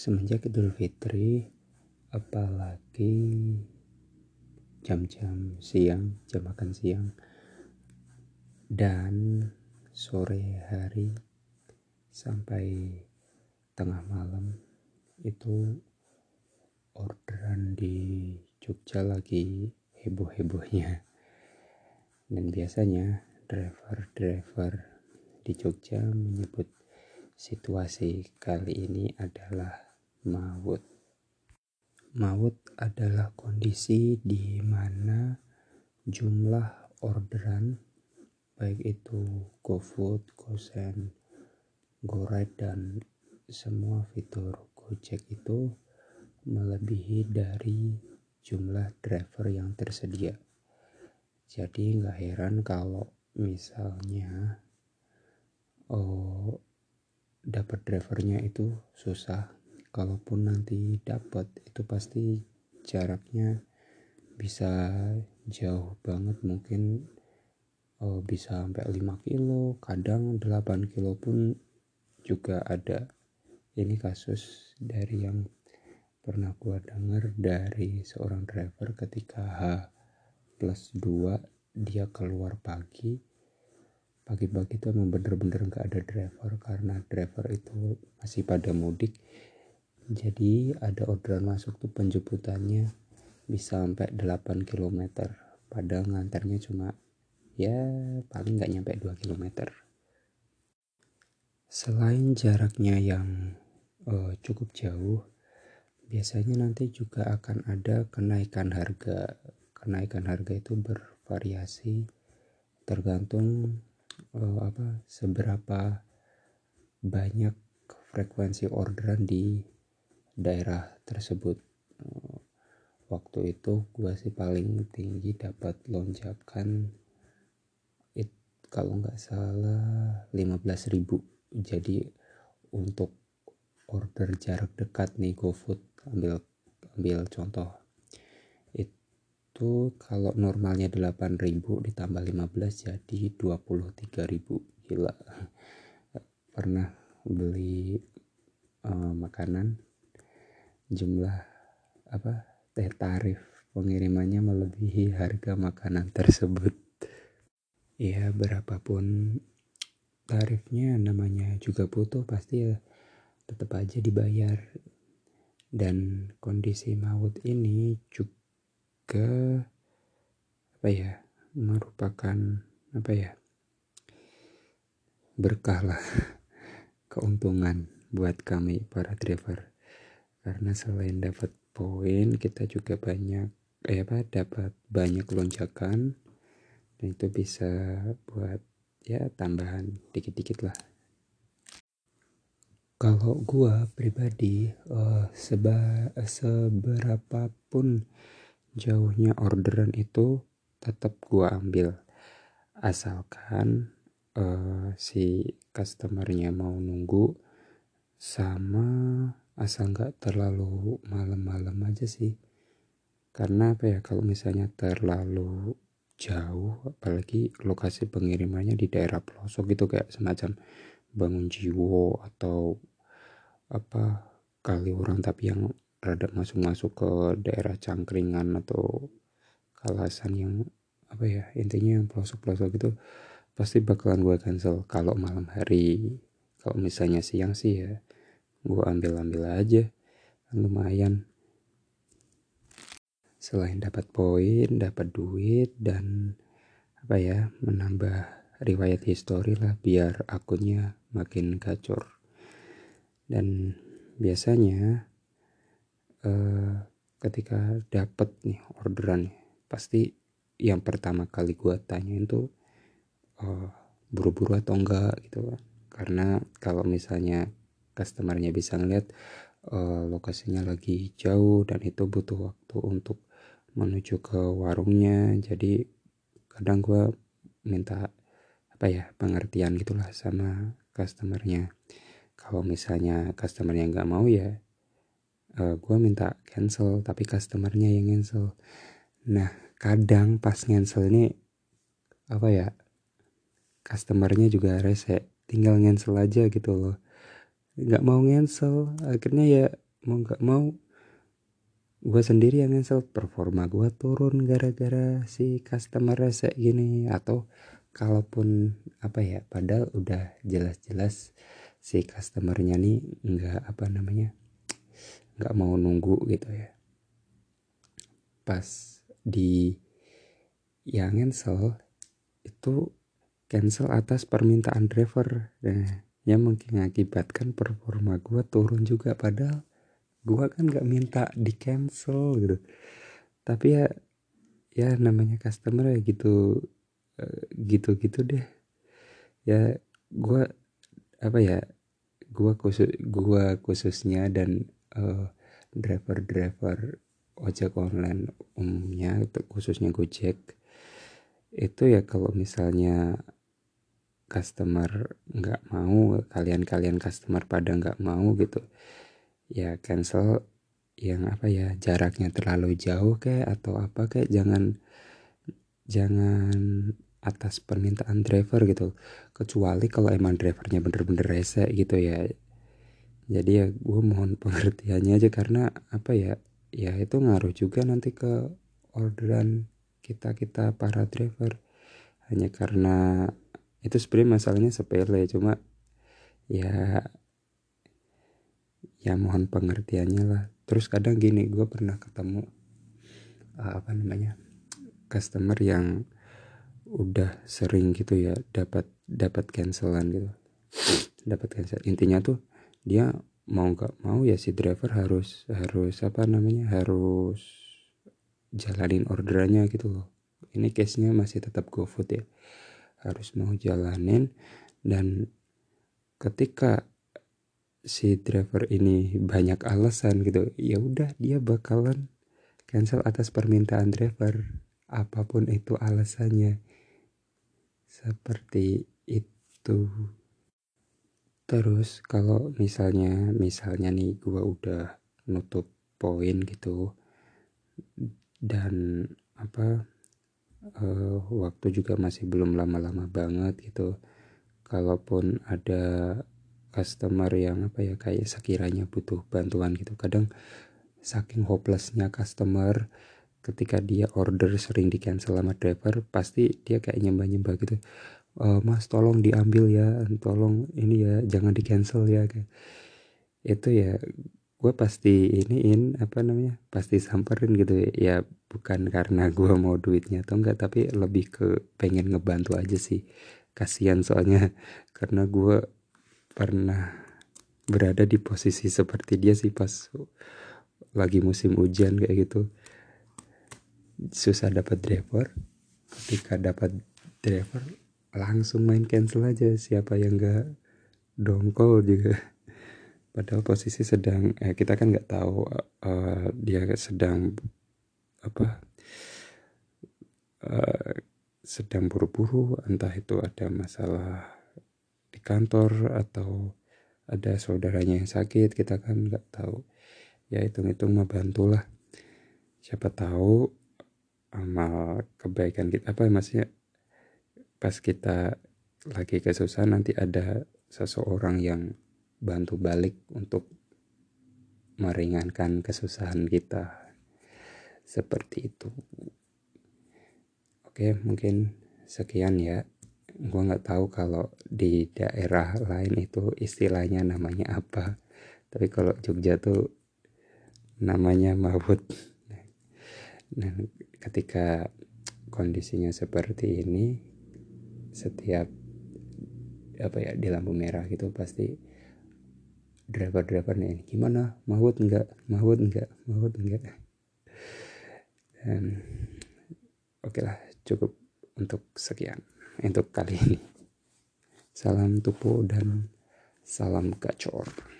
semenjak Idul Fitri, apalagi jam-jam siang, jam makan siang dan sore hari sampai tengah malam itu orderan di Jogja lagi heboh-hebohnya. Dan biasanya driver-driver di Jogja menyebut situasi kali ini adalah maut. Maut adalah kondisi di mana jumlah orderan baik itu GoFood, GoSend, GoRide dan semua fitur Gojek itu melebihi dari jumlah driver yang tersedia. Jadi nggak heran kalau misalnya dapat drivernya itu susah. Kalaupun nanti dapat itu pasti jaraknya bisa jauh banget, mungkin bisa sampai 5 kilo, kadang 8 kilo pun juga ada. Ini kasus dari yang pernah gua dengar dari seorang driver ketika H+2 dia keluar pagi-pagi itu memang bener-bener gak ada driver karena driver itu masih pada mudik. Jadi ada orderan masuk tuh penjemputannya bisa sampai 8 km padahal ngantarnya cuma ya paling gak nyampe 2 km. Selain jaraknya yang cukup jauh, biasanya nanti juga akan ada kenaikan harga. Kenaikan harga itu bervariasi tergantung seberapa banyak frekuensi orderan di daerah tersebut. Waktu itu gue sih paling tinggi dapat lonjakan kalau nggak salah 15.000. Jadi untuk order jarak dekat nih, GoFood ambil contoh, itu kalau normalnya 8.000 ditambah 15 jadi 23.000. Gila, pernah beli makanan jumlah tarif pengirimannya melebihi harga makanan tersebut. Ya berapapun tarifnya, namanya juga butuh, pasti ya tetap aja dibayar. Dan kondisi maut ini juga ke merupakan berkah lah, keuntungan buat kami para driver, karena selain dapat poin kita juga banyak dapat banyak lonjakan, dan itu bisa buat tambahan dikit-dikit lah. Kalau gua pribadi seberapapun jauhnya orderan itu tetap gua ambil, asalkan si customernya mau nunggu, sama asal nggak terlalu malam-malam aja sih. Karena kalau misalnya terlalu jauh, apalagi lokasi pengirimannya di daerah pelosok gitu kayak semacam Bangunjiwo atau Kaliurang, tapi yang rada masuk ke daerah Cangkringan atau Kalasan yang intinya yang pelosok-pelosok gitu, pasti bakalan gue cancel kalau malam hari. Kalau misalnya siang sih ya gue ambil-ambil aja, lumayan. Selain dapat poin, dapat duit, dan menambah riwayat histori lah biar akunnya makin gacor. Dan biasanya ketika dapat nih orderan, pasti yang pertama kali gue tanyain tuh buru-buru atau enggak gitu kan. Karena kalau misalnya customernya bisa ngeliat lokasinya lagi jauh dan itu butuh waktu untuk menuju ke warungnya, jadi kadang gue minta pengertian gitulah sama customernya. Kalau misalnya customernya nggak mau ya gue minta cancel, tapi customernya yang cancel. Nah kadang pas cancel ini customernya juga rese, tinggal cancel aja gitu loh, nggak mau cancel. Akhirnya ya mau nggak mau gue sendiri yang nge-sell, performa gue turun gara-gara si customer rese gini. Atau kalaupun apa ya, padahal udah jelas-jelas si customernya nih nggak apa namanya, nggak mau nunggu gitu ya. Pas di yang nge-sell itu cancel atas permintaan driver, nah, yang mengakibatkan performa gue turun juga, padahal gue kan gak minta di cancel gitu. Tapi ya namanya customer ya gitu deh ya. Gue khususnya dan driver ojek online umumnya, khususnya Gojek itu ya, kalau misalnya customer gak mau, kalian customer pada gak mau gitu ya, cancel yang apa ya, jaraknya terlalu jauh kayak atau apa kayak, jangan atas permintaan driver gitu, kecuali kalau emang drivernya bener-bener rese gitu ya. Jadi ya gue mohon pengertiannya aja, karena apa ya itu ngaruh juga nanti ke orderan kita para driver. Hanya karena itu sebenarnya masalahnya sepele, cuma ya mohon pengertiannya lah. Terus kadang gini, gue pernah ketemu customer yang udah sering gitu ya dapat cancelan gitu, dapat cancel. Intinya tuh dia mau nggak mau ya si driver harus harus jalanin orderannya gitu loh. Ini case nya masih tetap GoFood ya, harus mau jalanin. Dan ketika si driver ini banyak alasan gitu, ya udah dia bakalan cancel atas permintaan driver apapun itu alasannya. Seperti itu. Terus kalau misalnya nih gua udah nutup poin gitu, dan waktu juga masih belum lama-lama banget gitu. Kalaupun ada customer yang kayak sekiranya butuh bantuan gitu, kadang saking hopelessnya customer ketika dia order sering di cancel sama driver, pasti dia kayak nyembah gitu, mas tolong diambil ya, tolong ini ya, jangan di cancel ya. Itu ya gue pasti pasti samperin gitu ya. Bukan karena gue mau duitnya atau enggak, tapi lebih ke pengen ngebantu aja sih, kasihan soalnya, karena gue pernah berada di posisi seperti dia sih pas lagi musim hujan kayak gitu. Susah dapat driver, ketika dapat driver langsung main cancel aja, siapa yang gak dongkol juga. Padahal posisi sedang kita kan gak tahu dia sedang sedang buru-buru, entah itu ada masalah di kantor atau ada saudaranya yang sakit, kita kan nggak tahu ya. Hitung-hitung membantulah, siapa tahu amal kebaikan kita, maksudnya pas kita lagi kesusahan nanti ada seseorang yang bantu balik untuk meringankan kesusahan kita. Seperti itu. Oke, mungkin sekian ya. Gue nggak tahu kalau di daerah lain itu istilahnya namanya apa, tapi kalau Jogja tuh namanya mabut. Nah, ketika kondisinya seperti ini, setiap di lampu merah gitu pasti driver-drivernya ini gimana, mabut nggak. Dan oke lah, cukup untuk sekian untuk kali ini. Salam tupo dan salam gacor.